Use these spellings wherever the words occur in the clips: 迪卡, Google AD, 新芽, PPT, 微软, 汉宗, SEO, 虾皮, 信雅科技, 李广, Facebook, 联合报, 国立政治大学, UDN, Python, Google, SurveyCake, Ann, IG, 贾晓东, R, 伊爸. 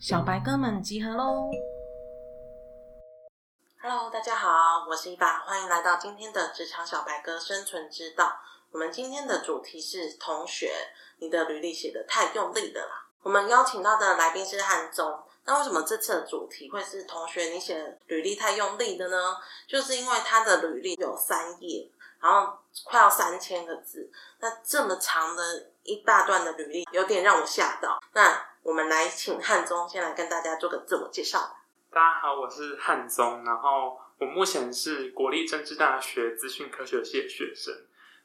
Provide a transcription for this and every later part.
小白哥们集合喽 ！Hello， 大家好，我是伊爸，欢迎来到今天的职场小白哥生存之道。我们今天的主题是同学，你的履历写得太用力了啦。我们邀请到的来宾是汉宗。那为什么这次的主题会是同学你写的履历太用力的呢？就是因为他的履历有3页，然后快要3000个字，那这么长的一大段的履历有点让我吓到。那我们来请汉宗先来跟大家做个自我介绍吧。大家好，我是汉宗，然后我目前是国立政治大学资讯科学系的学生。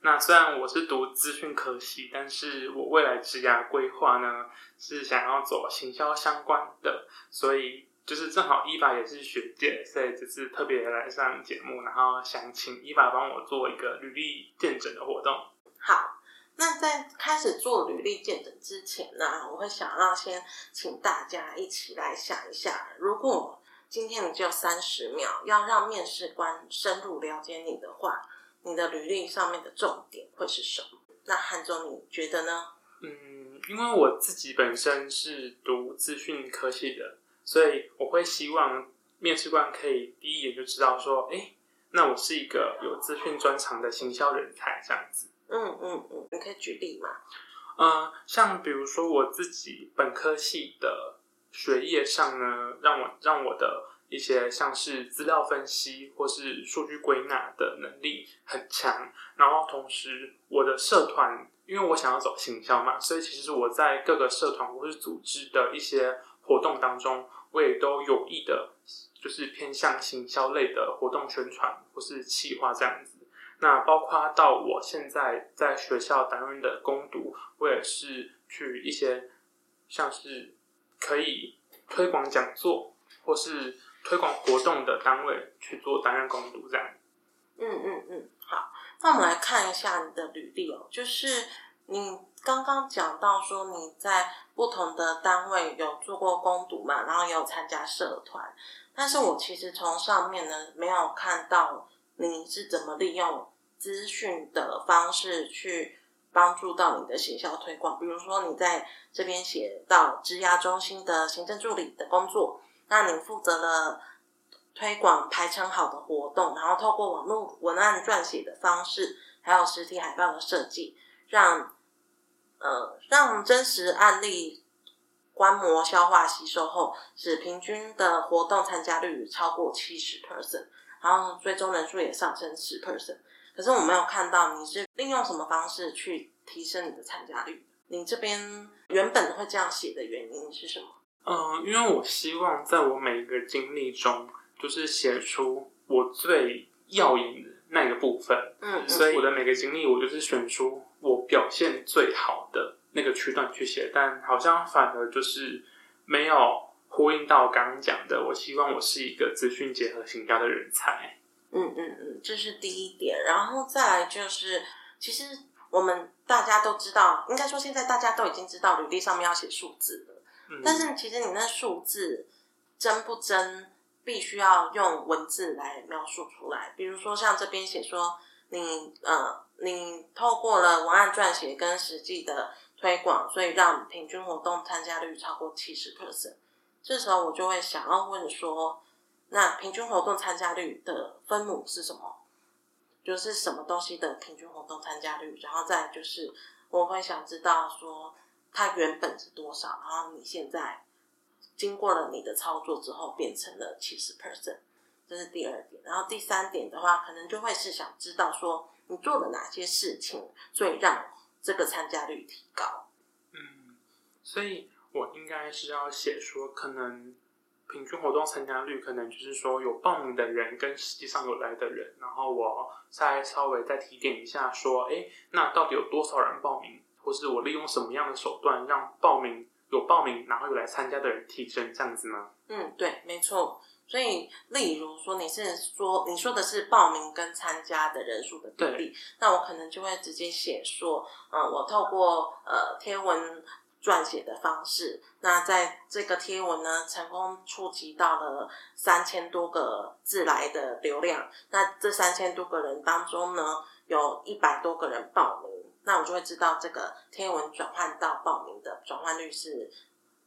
那虽然我是读资讯科系，但是我未来职业规划呢是想要走行销相关的，所以就是正好伊爸也是学姐，所以这次特别来上节目，然后想请伊爸帮我做一个履历健诊的活动。好。那在开始做履历健诊之前呢，我会想要先请大家一起来想一下，如果今天你只有30秒，要让面试官深入了解你的话，你的履历上面的重点会是什么？那汉宗你觉得呢？因为我自己本身是读资讯科系的，所以我会希望面试官可以第一眼就知道说，那我是一个有资讯专长的行销人才这样子。你可以举例吗？像比如说我自己本科系的学业上呢，让我的一些像是资料分析或是数据归纳的能力很强，然后同时我的社团，因为我想要走行销嘛，所以其实我在各个社团或是组织的一些活动当中，我也都有意的就是偏向行销类的活动宣传或是企划这样子。那包括到我现在在学校担任的工读，我也是去一些像是可以推广讲座或是推广活动的单位去做担任工读这样。好，那我们来看一下你的履历哦，就是你刚刚讲到说你在不同的单位有做过工读嘛，然后也有参加社团，但是我其实从上面呢没有看到你是怎么利用资讯的方式去帮助到你的行销推广？比如说你在这边写到职涯中心的行政助理的工作，那你负责了推广排程好的活动，然后透过网络文案撰写的方式，还有实体海报的设计，让真实案例观摩、消化、吸收后，使平均的活动参加率超过 70%。然后追踪人数也上升 10%， 可是我没有看到你是利用什么方式去提升你的参加率。你这边原本会这样写的原因是什么？因为我希望在我每一个经历中，就是写出我最耀眼的那个部分。所以我的每个经历，我就是选出我表现最好的那个区段去写，但好像反而就是没有呼应到我刚刚讲的，我希望我是一个资讯结合行销的人才。这是第一点，然后再来就是，其实我们大家都知道，应该说现在大家都已经知道履历上面要写数字了，但是其实你那数字真不真，必须要用文字来描述出来。比如说像这边写说，你透过了文案撰写跟实际的推广，所以让平均活动参加率超过 70%。这时候我就会想要问说，那平均活动参加率的分母是什么？就是什么东西的平均活动参加率？然后再就是我会想知道说它原本是多少，然后你现在经过了你的操作之后变成了 70%， 这是第二点。然后第三点的话，可能就会是想知道说你做了哪些事情，所以让这个参加率提高。所以我应该是要写说，可能平均活动参加率，可能就是说有报名的人跟实际上有来的人，然后我再稍微再提点一下说，那到底有多少人报名，或是我利用什么样的手段让有报名然后有来参加的人提升这样子吗？对，没错。所以例如说你说的是报名跟参加的人数的比例，那我可能就会直接写说，我透过贴文撰写的方式。那在这个贴文呢，成功触及到了3000多个自来的流量。那这3000多个人当中呢，有100多个人报名，那我就会知道这个贴文转换到报名的转换率是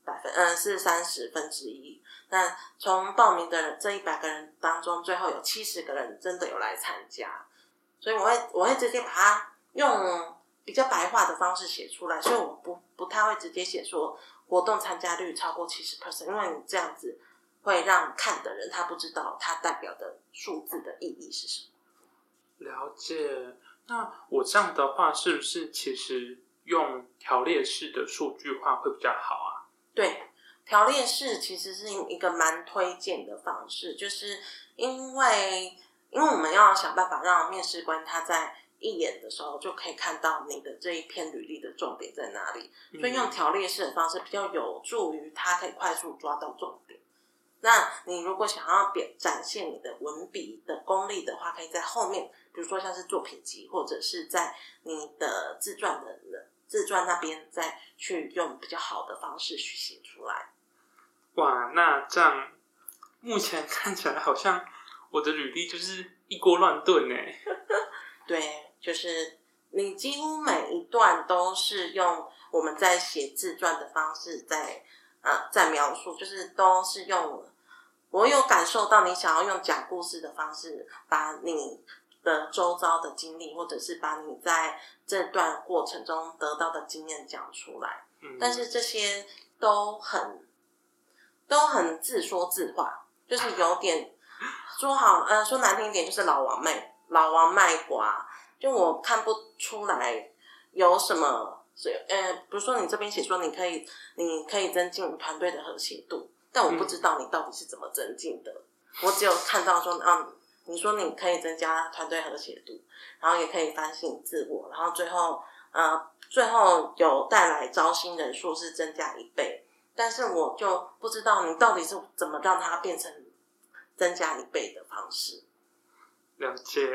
30%。那从报名的人这100个人当中，最后有70个人真的有来参加，所以我会直接把它用比较白话的方式写出来，所以我不太会直接写说活动参加率超过 70%， 因为你这样子会让看的人他不知道它代表的数字的意义是什么。了解。那我这样的话是不是其实用条列式的数据化会比较好啊？对，条列式其实是一个蛮推荐的方式，就是因为我们要想办法让面试官他在一眼的时候就可以看到你的这一篇履历的重点在哪里，所以用条列式的方式比较有助于他可以快速抓到重点。那你如果想要展现你的文笔的功力的话，可以在后面，比如说像是作品集或者是在你的自传那边再去用比较好的方式去写出来。哇，那这样目前看起来好像我的履历就是一锅乱炖耶。对，就是你几乎每一段都是用我们在写自传的方式在描述，就是都是用我有感受到你想要用讲故事的方式把你的周遭的经历，或者是把你在这段过程中得到的经验讲出来，但是这些都很自说自话，就是有点说难听一点就是老王卖瓜，就我看不出来有什么。比如说你这边写说你可以增进团队的和谐度，但我不知道你到底是怎么增进的，我只有看到说你说你可以增加团队和谐度，然后也可以反省自我，然后最后有带来招新人数是增加1倍，但是我就不知道你到底是怎么让它变成增加1倍的方式。了解。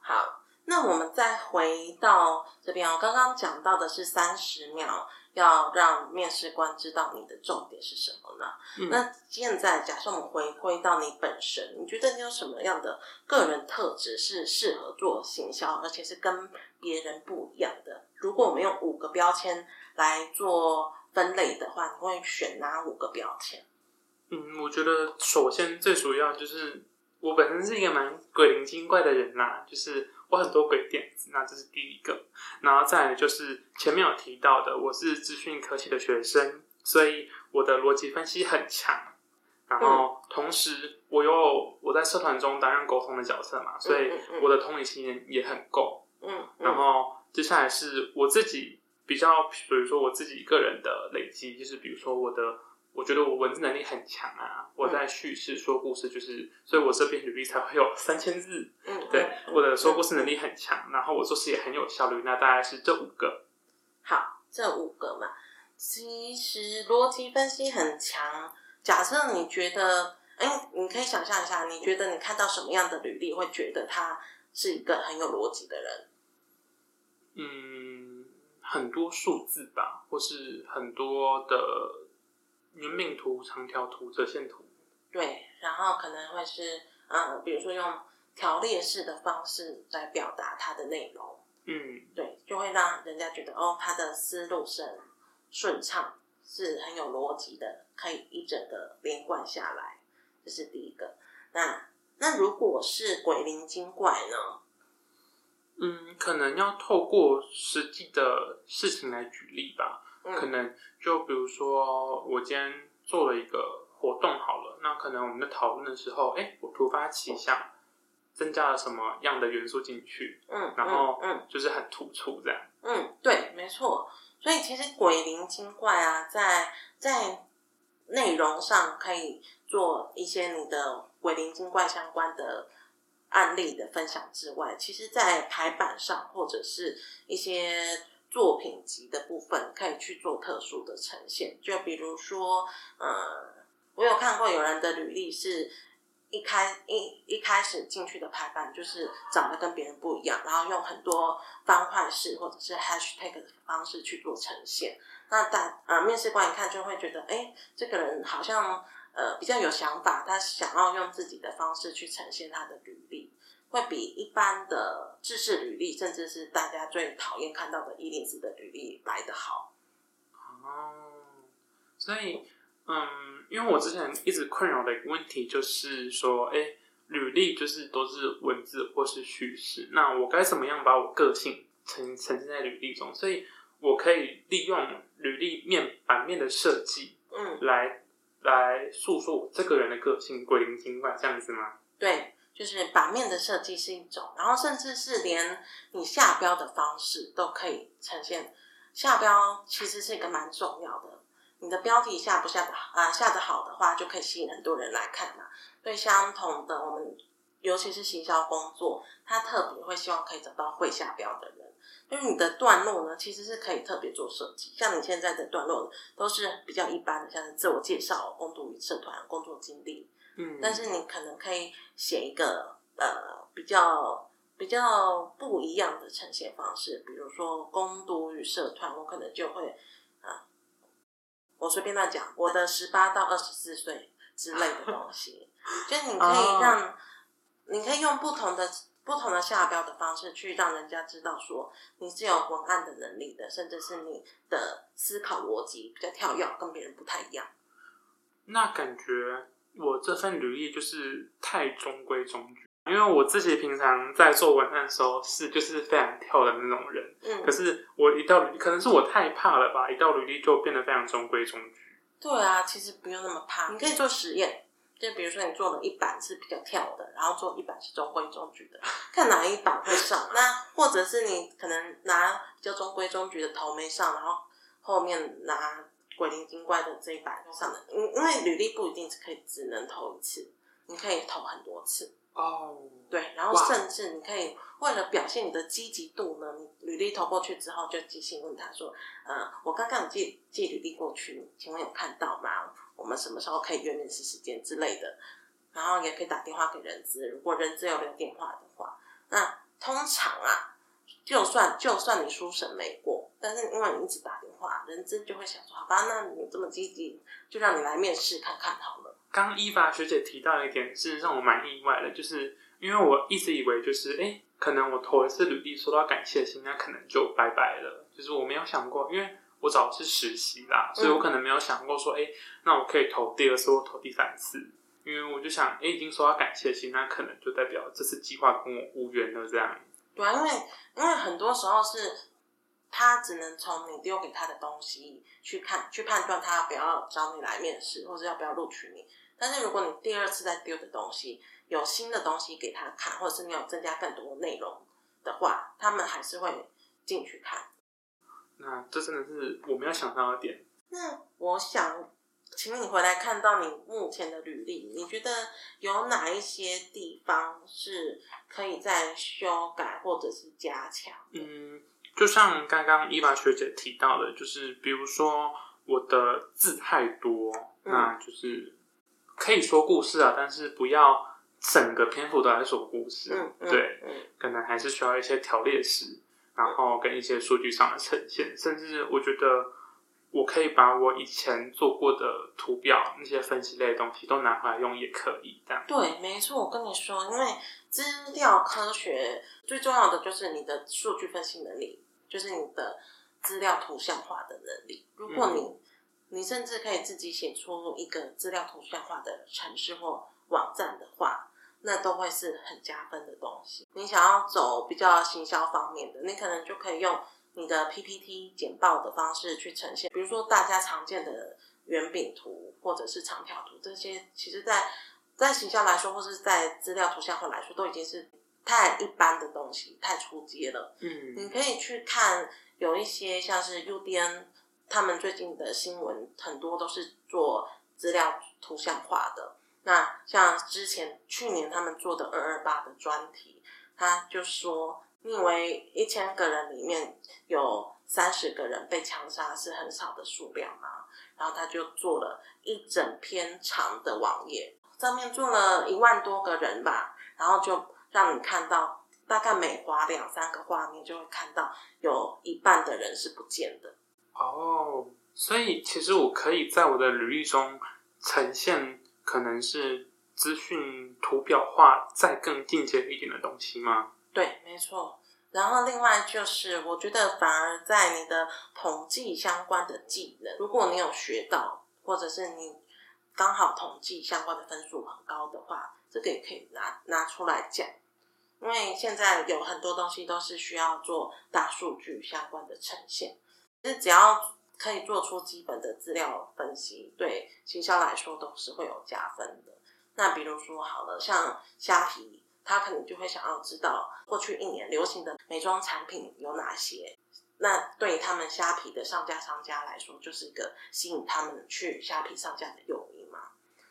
好，那我们再回到这边，我刚刚讲到的是30秒要让面试官知道你的重点是什么呢？那现在假设我们回归到你本身，你觉得你有什么样的个人特质是适合做行销，而且是跟别人不一样的？如果我们用5个标签来做分类的话，你会选哪5个标签？我觉得首先最主要就是我本身是一个蛮鬼灵精怪的人啦，就是我很多鬼点子，那这是第一个。然后再来就是前面有提到的，我是资讯科系的学生，所以我的逻辑分析很强。然后同时我在社团中担任沟通的角色嘛，所以我的同理心也很够。然后接下来是我自己比较，比如说我自己个人的累积，就是比如说我觉得我文字能力很强啊，我在叙事说故事，就是所以我这篇履历才会有3000字。对，我的说故事能力很强，然后我做事也很有效率，那大概是这5个。好，这5个嘛，其实逻辑分析很强。假设你觉得，你可以想象一下，你觉得你看到什么样的履历会觉得他是一个很有逻辑的人？很多数字吧，或是很多的圆饼图、长条图、折线图。对，然后可能会是比如说用条列式的方式来表达它的内容。对，就会让人家觉得他的思路是很顺畅，是很有逻辑的，可以一整个连贯下来，这是第一个。那如果是鬼灵精怪呢？可能要透过实际的事情来举例吧。可能就比如说我今天做了一个活动好了，那可能我们在讨论的时候我突发奇想增加了什么样的元素进去，然后就是很突出这样。对，没错。所以其实鬼灵精怪啊，在内容上可以做一些你的鬼灵精怪相关的案例的分享之外，其实在排版上或者是一些作品集的部分可以去做特殊的呈现。就比如说我有看过有人的履历是一开始进去的排版就是长得跟别人不一样，然后用很多方块式或者是 hashtag 的方式去做呈现。那面试官一看就会觉得，哎，这个人好像比较有想法，他想要用自己的方式去呈现他的履历，会比一般的制式履历，甚至是大家最讨厌看到的104的履历来得好。哦，所以因为我之前一直困扰的一个问题就是说，哎，履历就是都是文字或是叙事，那我该怎么样把我个性呈现在履历中？所以我可以利用履历版面的设计，来诉说我这个人的个性鬼灵精怪这样子吗？对，就是版面的设计是一种，然后甚至是连你下标的方式都可以呈现。下标其实是一个蛮重要的。你的标题下得好的话，就可以吸引很多人来看嘛。对相同的，我们尤其是行销工作，他特别会希望可以找到会下标的人。因为你的段落呢，其实是可以特别做设计。像你现在的段落都是比较一般的，像是自我介绍、工读与社团、工作经历。但是你可能可以写一个比较不一样的呈现方式，比如说工读与社团，我可能就会我随便乱讲，我的18到24岁之类的东西，就是你可以你可以用不同的下标的方式去让人家知道说你是有文案的能力的，甚至是你的思考逻辑比较跳跃，跟别人不太一样。那感觉我这份履历就是太中规中矩，因为我自己平常在做文案的时候是就是非常跳的那种人，可是我一到履历，可能是我太怕了吧，一到履历就变得非常中规中矩。对啊，其实不用那么怕，你可以做实验，就比如说你做了一版是比较跳的，然后做一版是中规中矩的，看哪一版会上。那或者是你可能拿比较中规中矩的头没上，然后后面拿鬼灵精怪的这一版就上了，因为履历不一定是可以只能投一次，你可以投很多次。哦，对，然后甚至你可以为了表现你的积极度呢，你履历投过去之后就寄信问他说，我刚刚寄履历过去，请问有看到吗？我们什么时候可以约面试时间之类的。然后也可以打电话给人资，如果人资有留电话的话，那通常啊，就算你书审没过，但是因为你一直打电话，人资就会想说，好吧，那你这么积极，就让你来面试看看好了。刚伊娃学姐提到一点是让我蛮意外的，就是因为我一直以为就是可能我投一次履历收到感谢信，那可能就拜拜了，就是我没有想过，因为我找的是实习啦，所以我可能没有想过说那我可以投第二次或投第三次，因为我就想已经收到感谢信，那可能就代表这次计划跟我无缘了这样。对啊，因为很多时候是他只能从你丢给他的东西去判断他要不要找你来面试，或者要不要录取你。但是如果你第二次再丢的东西有新的东西给他看，或者是你有增加更多内容的话，他们还是会进去看。那这真的是我没有想到的点。那我想请你回来看到你目前的履历，你觉得有哪一些地方是可以再修改或者是加强？就像刚刚伊娃学姐提到的，就是比如说我的字太多，那就是可以说故事啊，但是不要整个篇幅都来说故事，对，可能还是需要一些条列式，然后跟一些数据上的呈现，甚至我觉得我可以把我以前做过的图表那些分析类的东西都拿回来用也可以，这样。对，没错，我跟你说，因为资料科学最重要的就是你的数据分析能力，就是你的资料图像化的能力。如果你甚至可以自己写出一个资料图像化的程式或网站的话，那都会是很加分的东西。你想要走比较行销方面的，你可能就可以用你的 PPT 简报的方式去呈现，比如说大家常见的圆饼图或者是长条图，这些其实在行销来说，或是在资料图像化来说，都已经是太一般的东西，太初阶了。你可以去看有一些像是 UDN。他们最近的新闻很多都是做资料图像化的，那像去年他们做的228的专题，他就说你以为1000个人里面有30个人被枪杀是很少的数量吗？然后他就做了一整篇长的网页，上面住了1万多个人吧，然后就让你看到大概每滑2-3个画面就会看到有1半的人是不见的。哦，所以其实我可以在我的履历中呈现可能是资讯图表化再更进阶一点的东西吗？对，没错。然后另外就是我觉得反而在你的统计相关的技能，如果你有学到，或者是你刚好统计相关的分数很高的话，这个也可以 拿出来讲。因为现在有很多东西都是需要做大数据相关的呈现，只要可以做出基本的资料分析，对行销来说都是会有加分的。那比如说好了，像虾皮，他可能就会想要知道过去1年流行的美妆产品有哪些，那对他们虾皮的上架商家来说就是一个吸引他们去虾皮上架的诱因嘛。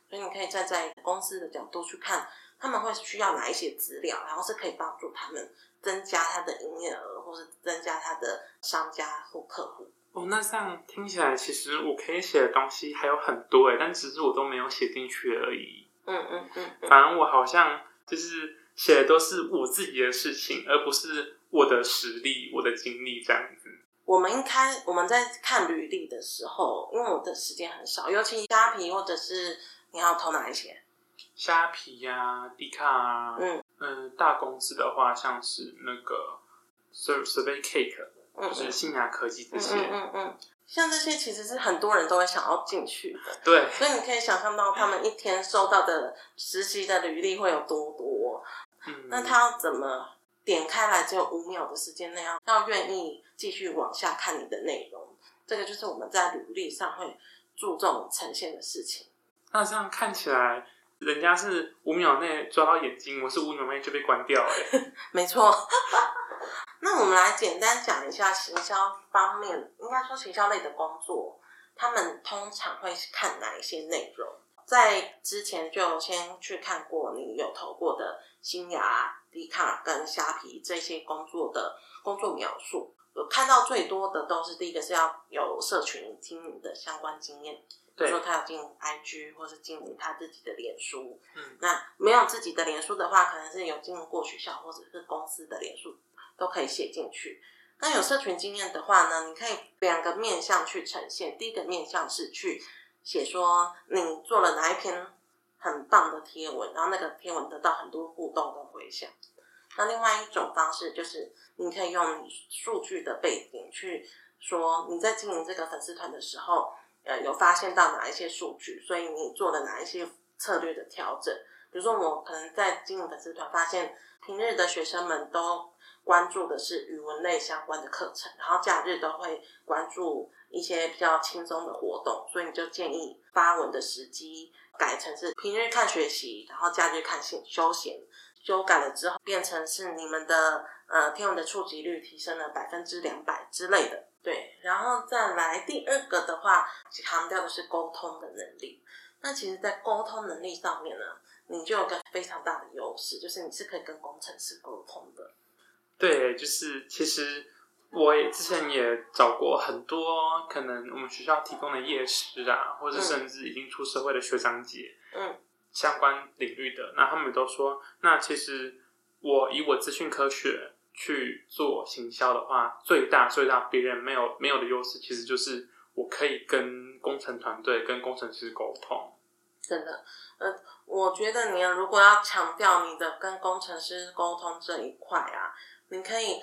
所以你可以站在公司的角度去看他们会需要哪一些资料，然后是可以帮助他们增加他的营业额，或是增加他的商家或客户。哦，那这样听起来其实我可以写的东西还有很多耶，但只是我都没有写进去而已。反正我好像就是写的都是我自己的事情，而不是我的实力我的经历这样子。我们在看履历的时候，因为我的时间很少，尤其虾皮，或者是你要投哪一些？虾皮啊，迪卡啊，大公司的话像是那个 SurveyCake， 就是信雅科技这些。像这些其实是很多人都会想要进去的，对，所以你可以想象到他们一天收到的实习的履历会有多多。那他要怎么点开来只有5秒的时间内要愿意继续往下看你的内容，这个就是我们在履历上会注重呈现的事情。那这样看起来人家是5秒内抓到眼睛，我是5秒内就被关掉了耶。没错。那我们来简单讲一下行销方面，应该说行销类的工作他们通常会看哪一些内容。在之前就先去看过你有投过的新芽、迪卡跟虾皮这些工作描述，有看到最多的都是第一个是要有社群经营的相关经验，比如说他要经营 IG 或是经营他自己的脸书。那没有自己的脸书的话，可能是有经营过学校或者是公司的脸书都可以写进去。那有社群经验的话呢，你可以2个面向去呈现。第一个面向是去写说你做了哪一篇很棒的贴文，然后那个贴文得到很多互动跟回响。那另外一种方式就是你可以用数据的背景去说你在经营这个粉丝团的时候有发现到哪一些数据，所以你做了哪一些策略的调整。比如说我可能在经营粉丝团发现平日的学生们都关注的是语文类相关的课程，然后假日都会关注一些比较轻松的活动，所以你就建议发文的时机改成是平日看学习，然后假日看休闲。修改了之后变成是你们的天文的触及率提升了 200% 之类的。对，然后再来第2个的话强调的是沟通的能力。那其实在沟通能力上面呢，你就有个非常大的优势，就是你是可以跟工程师沟通的。对，就是其实我也之前也找过很多可能我们学校提供的业师啊，或者甚至已经出社会的学长姐相关领域的，那他们都说那其实我以我资讯科学去做行销的话，最大别人没有的优势其实就是我可以跟工程团队跟工程师沟通。真的我觉得你如果要强调你的跟工程师沟通这一块啊，你可以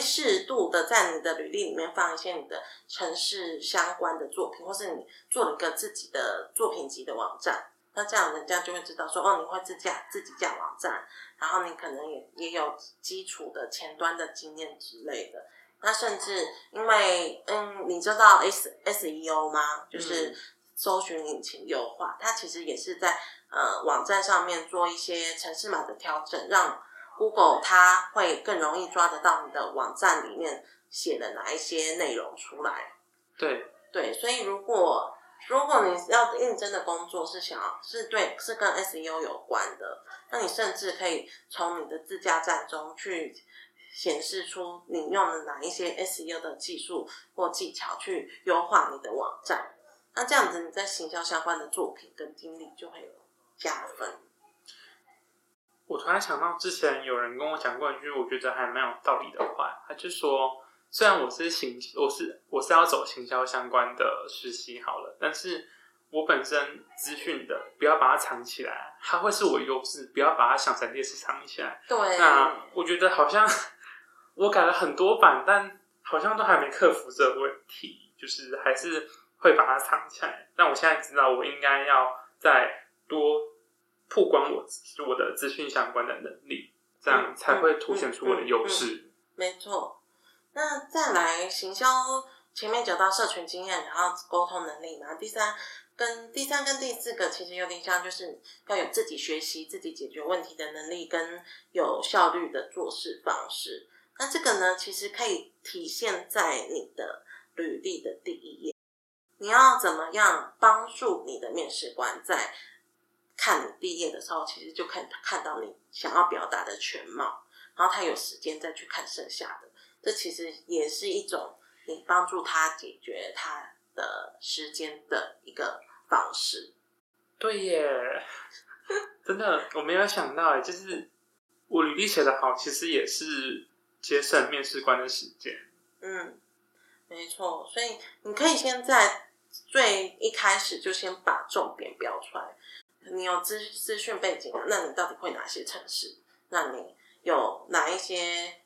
适度的在你的履历里面放一些你的程式相关的作品，或是你做了一个自己的作品集的网站，那这样人家就会知道说哦，你会自己架网站，然后你可能也有基础的前端的经验之类的。那甚至因为你知道 SEO 吗？就是搜寻引擎优化，它其实也是在网站上面做一些程式码的调整，让 Google 它会更容易抓得到你的网站里面写了哪一些内容出来。对，所以如果你要应征的工作是跟 SEO 有关的，那你甚至可以从你的自架站中去显示出你用了哪一些 SEO 的技术或技巧去优化你的网站。那这样子你在行销相关的作品跟经历就会有加分。我突然想到之前有人跟我讲过一句我觉得还蛮有道理的话，他就说虽然我是要走行销相关的实习好了，但是我本身资讯的不要把它藏起来，它会是我优势，不要把它想成劣势藏起来。对，那我觉得好像我改了很多版，但好像都还没克服这个问题，就是还是会把它藏起来。但我现在知道我应该要再多曝光我的资讯相关的能力，这样才会凸显出我的优势。没错。那再来行销，前面讲到社群经验，然后沟通能力嘛。第三跟第四个其实有点像，就是要有自己学习、自己解决问题的能力，跟有效率的做事方式。那这个呢，其实可以体现在你的履历的第一页。你要怎么样帮助你的面试官在看你第一页的时候，其实就可以看到你想要表达的全貌，然后他有时间再去看剩下的。这其实也是一种你帮助他解决他的时间的一个方式。对耶，真的我没有想到耶，就是我履历写得好，其实也是节省面试官的时间。没错，所以你可以先在最一开始就先把重点标出来。你有资讯背景，那你到底会哪些程式？那你有哪一些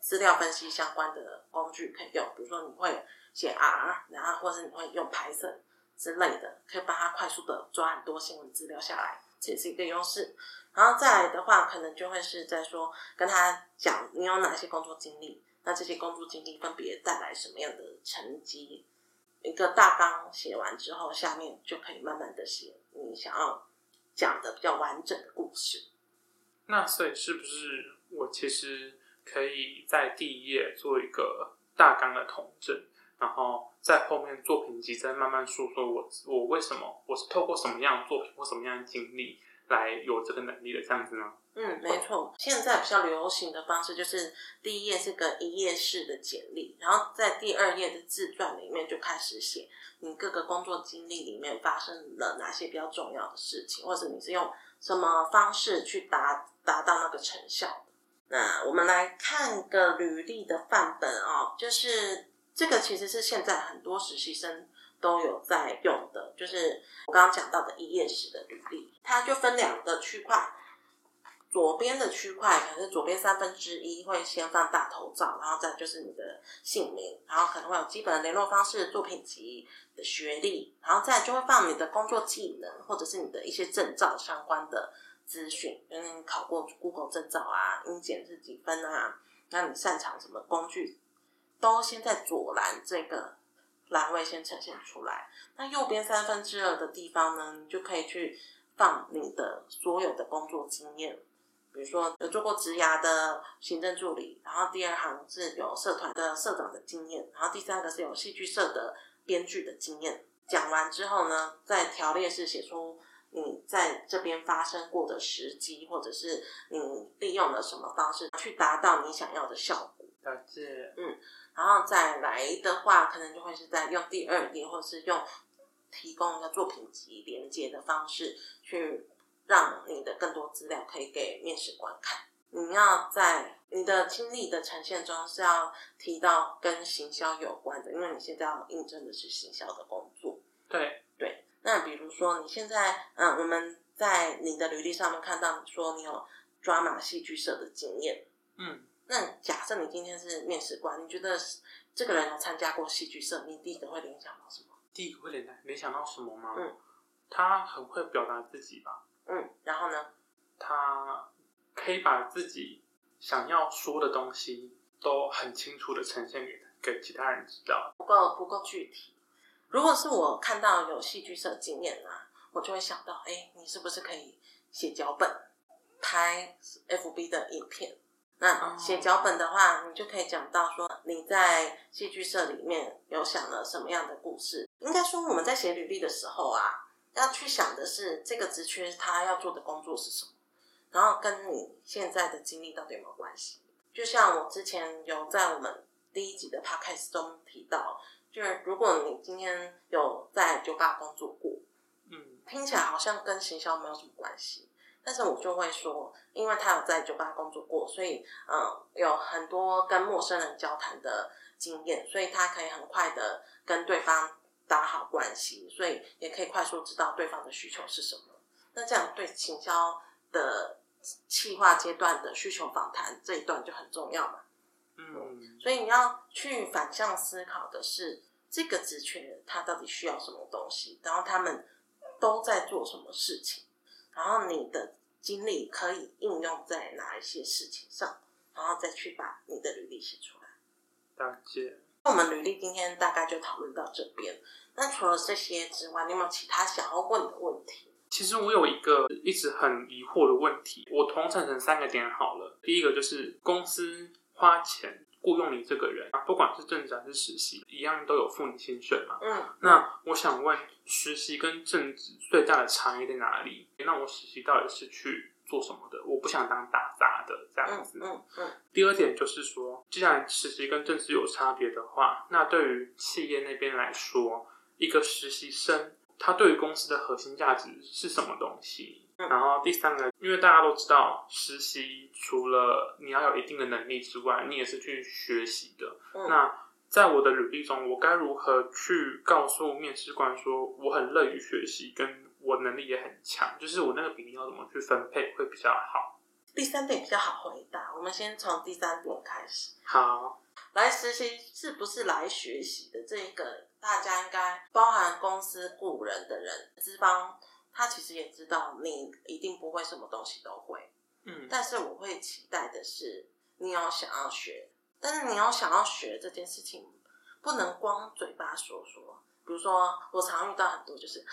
资料分析相关的工具可以用？比如说你会写 R， 然后或是你会用 Python 之类的，可以帮他快速的抓很多新闻资料下来，这也是一个优势。然后再来的话，可能就会是在说跟他讲你有哪些工作经历，那这些工作经历分别带来什么样的成绩。一个大纲写完之后，下面就可以慢慢的写你想要讲的比较完整的故事。那所以是不是我其实可以在第一页做一个大纲的统整，然后在后面作品集再慢慢述说我为什么我是透过什么样的作品或什么样的经历来有这个能力的，这样子呢？没错。现在比较流行的方式就是第一页是个一页式的简历，然后在第二页的自传里面就开始写你各个工作经历里面发生了哪些比较重要的事情，或者你是用什么方式去达到那个成效的。那我们来看个履历的范本哦，就是这个其实是现在很多实习生都有在用的，就是我刚刚讲到的一页式的履历，它就分两个区块。左边的区块可能是左边1/3会先放大头照，然后再就是你的姓名，然后可能会有基本的联络方式、作品集的学历，然后再就会放你的工作技能或者是你的一些证照相关的资讯，因为你考过 Google 证照啊，英检是几分啊，那你擅长什么工具都先在左栏这个栏位先呈现出来。那右边2/3的地方呢，你就可以去放你的所有的工作经验，比如说有做过职涯的行政助理，然后第二行是有社团的社长的经验，然后第三个是有戏剧社的编剧的经验。讲完之后呢，在条列式写出你在这边发生过的时机，或者是你利用了什么方式去达到你想要的效果。了解。然后再来的话，可能就会是在用第二页，或者是用提供一个作品集连接的方式去让你的更多资料可以给面试官看。你要在你的经历的呈现中是要提到跟行销有关的，因为你现在要应征的是行销的工作。对。那比如说你现在我们在你的履历上面看到你说你有抓马戏剧社的经验。那假设你今天是面试官，你觉得这个人有参加过戏剧社，你第一个会联想到什么？吗？他很会表达自己吧。然后呢？他可以把自己想要说的东西都很清楚的呈现给其他人知道，不够具体。如果是我看到有戏剧社经验啊，我就会想到，你是不是可以写脚本、拍 FB 的影片？那写脚本的话，你就可以讲到说你在戏剧社里面有想了什么样的故事。应该说我们在写履历的时候啊，要去想的是这个职缺他要做的工作是什么，然后跟你现在的经历到底有没有关系。就像我之前有在我们第一集的 podcast 中提到，就是如果你今天有在酒吧工作过，听起来好像跟行销没有什么关系，但是我就会说，因为他有在酒吧工作过，所以有很多跟陌生人交谈的经验，所以他可以很快的跟对方打好关系，所以也可以快速知道对方的需求是什么。那这样对行销的企划阶段的需求访谈这一段就很重要嘛。所以你要去反向思考的是，这个职缺他到底需要什么东西，然后他们都在做什么事情，然后你的经历可以应用在哪一些事情上，然后再去把你的履历写出来。大姐，我们履历今天大概就讨论到这边。那除了这些之外，你有没有其他想要问的问题？其实我有一个一直很疑惑的问题，我统整成三个点好了。第一个就是公司花钱雇佣你这个人，不管是正职还是实习，一样都有付你薪水嘛。那我想问，实习跟正职最大的差异在哪里？那我实习到底是去做什么的？我不想当打杂的这样子。第二点就是说，既然实习跟正职有差别的话，那对于企业那边来说，一个实习生他对于公司的核心价值是什么东西？然后第三个，因为大家都知道实习除了你要有一定的能力之外，你也是去学习的。那在我的履历中，我该如何去告诉面试官说我很乐于学习跟我能力也很强，就是我那个比例要怎么去分配会比较好？第三点比较好回答，我们先从第三点开始。好，来实习是不是来学习的，这一个大家应该包含公司雇人的人，资方他其实也知道你一定不会什么东西都会，但是我会期待的是你要想要学，但是你要想要学这件事情不能光嘴巴说说。比如说我常遇到很多就是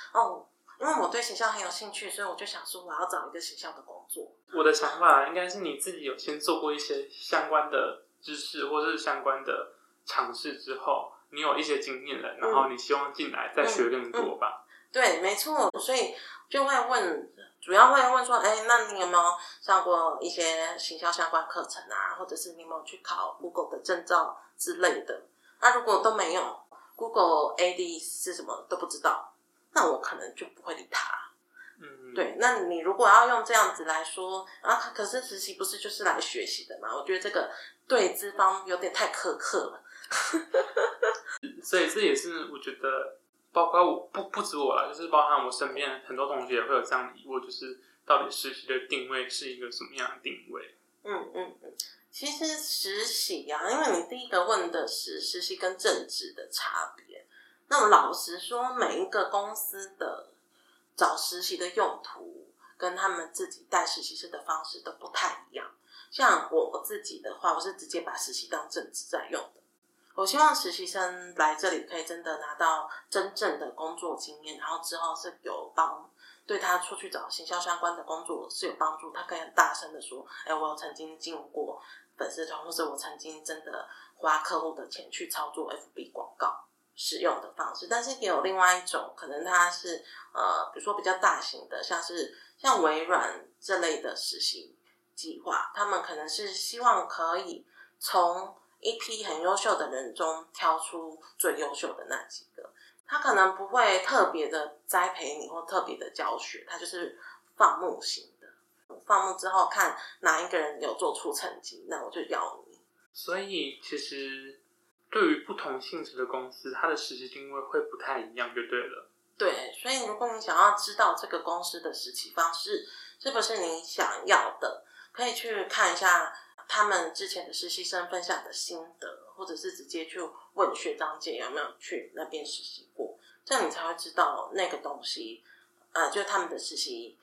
因为我对行销很有兴趣，所以我就想说我要找一个行销的工作。我的想法应该是你自己有先做过一些相关的知识或是相关的尝试之后，你有一些经验了，然后你希望进来再学更多吧。对，没错，所以就会问，主要会问说，那你有没有上过一些行销相关课程啊，或者是你有没有去考 Google 的证照之类的？那如果都没有， Google AD 是什么都不知道，那我可能就不会理他。对，那你如果要用这样子来说啊，可是实习不是就是来学习的嘛？我觉得这个对资方有点太苛刻了。所以这也是我觉得包括我不止我啦，就是包含我身边很多同学也会有这样的疑惑，就是到底实习的定位是一个什么样的定位？其实实习啊，因为你第一个问的是实习跟正职的差别。那我老实说，每一个公司的找实习的用途跟他们自己带实习生的方式都不太一样。像我自己的话，我是直接把实习当正职在用的。我希望实习生来这里可以真的拿到真正的工作经验，然后之后是有对他出去找行销相关的工作是有帮助，他可以很大声的说，我曾经进过粉丝团，或者我曾经真的花客户的钱去操作 FB 广告使用的方式。但是也有另外一种可能，他是比如说比较大型的，像微软这类的实习计划，他们可能是希望可以从一批很优秀的人中挑出最优秀的那几个，他可能不会特别的栽培你或特别的教学，他就是放牧型的。放牧之后看哪一个人有做出成绩，那我就要你。所以其实对于不同性质的公司，它的实习定位会不太一样就对了。对，所以如果你想要知道这个公司的实习方式是不是你想要的，可以去看一下他们之前的实习生分享的心得，或者是直接去问学长姐有没有去那边实习过，这样你才会知道那个东西就是他们的实习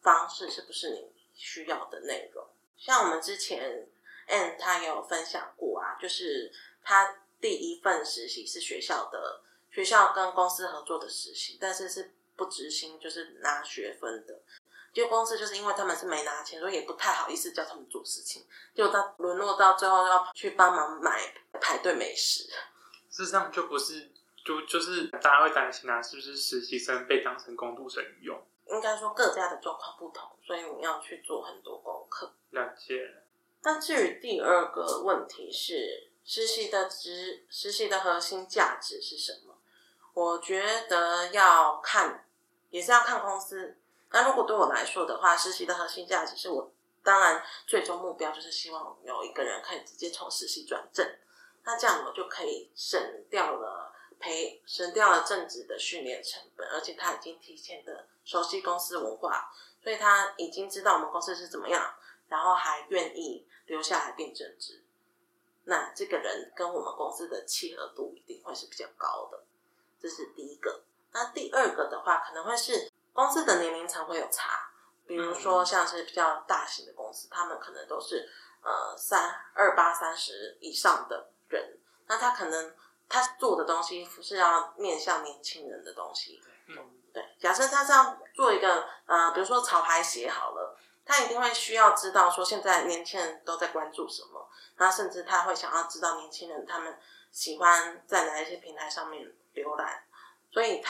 方式是不是你需要的内容。像我们之前 Ann 她也有分享过啊，就是她第一份实习是学校跟公司合作的实习，但是不执行，就是拿学分的。就公司就是因为他们是没拿钱，所以也不太好意思叫他们做事情，就沦落到最后要去帮忙买排队美食。事实上就不是就是大家会担心啊，是不是实习生被当成工读生用？应该说各家的状况不同，所以你要去做很多功课。了解。但至于第二个问题是实习的核心价值是什么？我觉得要看也是要看公司。那如果对我来说的话，实习的核心价值是我当然最终目标就是希望有一个人可以直接从实习转正，那这样我就可以省掉了正职的训练成本，而且他已经提前的熟悉公司文化，所以他已经知道我们公司是怎么样，然后还愿意留下来变正职，那这个人跟我们公司的契合度一定会是比较高的，这是第一个。那第二个的话可能会是公司的年龄层会有差，比如说像是比较大型的公司，他们可能都是28、30以上的人，那他可能他做的东西是要面向年轻人的东西，对，假设他是要做一个比如说潮牌鞋好了，他一定会需要知道说现在年轻人都在关注什么，然后甚至他会想要知道年轻人他们喜欢在哪一些平台上面浏览，所以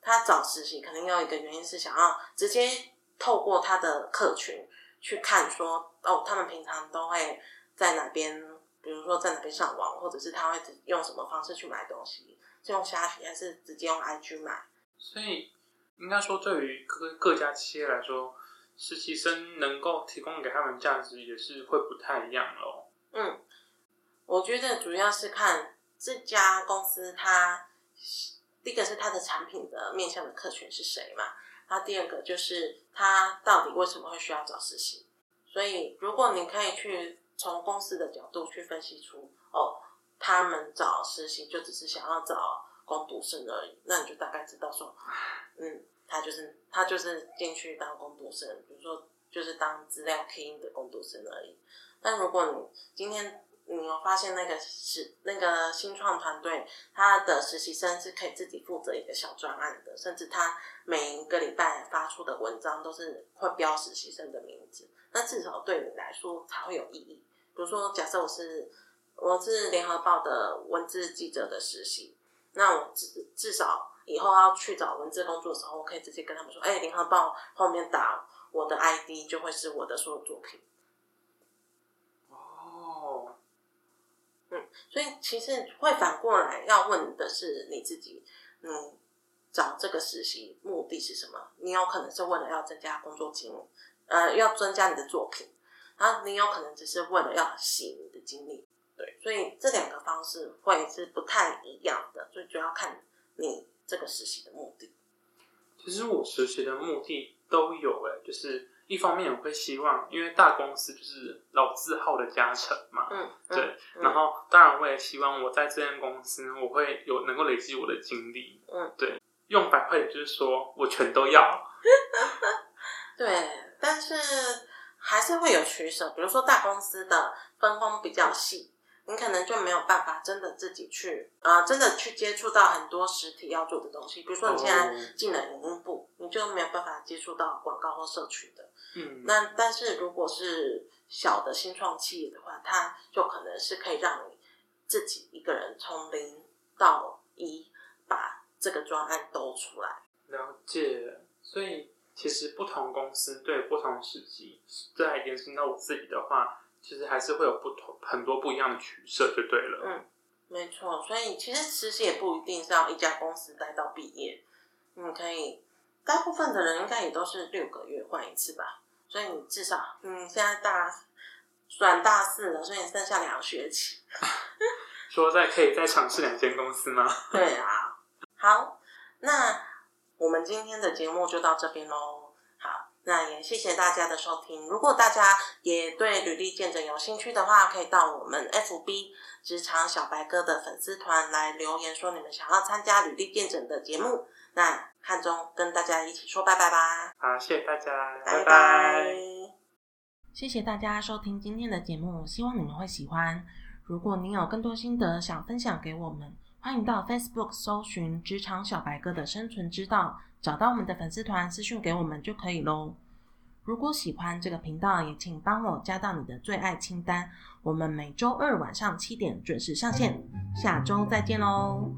他找实习可能有一个原因是想要直接透过他的客群去看说哦，他们平常都会在哪边，比如说在哪边上网，或者是他会用什么方式去买东西，是用虾皮还是直接用 IG 买。所以应该说对于各家企业来说，实习生能够提供给他们价值也是会不太一样咯。嗯，我觉得主要是看这家公司它第一个是它的产品的面向的客群是谁嘛，那第二个就是它到底为什么会需要找实习。所以如果你可以去从公司的角度去分析出哦，他们找实习就只是想要找工读生而已，那你就大概知道说他就是进去当工读生，比如说就是当资料 key in 的工读生而已。但如果你今天你有发现那个新创团队他的实习生是可以自己负责一个小专案的，甚至他每一个礼拜发出的文章都是会标实习生的名字，那至少对你来说才会有意义。比如说假设我是联合报的文字记者的实习，那我至少以后要去找文字工作的时候，我可以直接跟他们说联合报后面打我的 ID 就会是我的所有作品。哦，所以其实会反过来要问的是你自己，找这个实习目的是什么？你有可能是为了要增加工作经历，要增加你的作品，然后你有可能只是为了要洗你的经历。对，所以这两个方式会是不太一样的，所以就要看你这个实习的目的。其实我实习的目的都有就是一方面我会希望，因为大公司就是老字号的加成嘛，对，然后当然我也希望我在这间公司我会有能够累积我的经历，对，用白话也就是说我全都要。对，但是还是会有取舍，比如说大公司的分工比较细，你可能就没有办法真的自己去真的去接触到很多实体要做的东西，比如说你现在进了影音部，你就没有办法接触到广告或社群的。那但是如果是小的新创企业的话，它就可能是可以让你自己一个人从0到1把这个专案兜出来。了解。所以其实不同公司对不同时机，再延伸到我自己的话，其实还是会有很多不一样的取舍就对了。没错。所以其实实习也不一定是要一家公司待到毕业，你可以大部分的人应该也都是6个月换一次吧，所以你至少现在转大四了，所以你剩下2学期。说可以再尝试2间公司吗？对啊。好，那我们今天的节目就到这边咯。好，那也谢谢大家的收听，如果大家也对履历见证有兴趣的话，可以到我们 FB 职场小白哥的粉丝团来留言说你们想要参加履历见证的节目，那汉中跟大家一起说拜拜吧。好，谢谢大家，拜拜。谢谢大家收听今天的节目，希望你们会喜欢，如果你有更多心得想分享给我们，欢迎到 Facebook 搜寻职场小白哥的生存之道，找到我们的粉丝团私讯给我们就可以咯。如果喜欢这个频道，也请帮我加到你的最爱清单，我们每周2晚上7点准时上线，下周再见咯。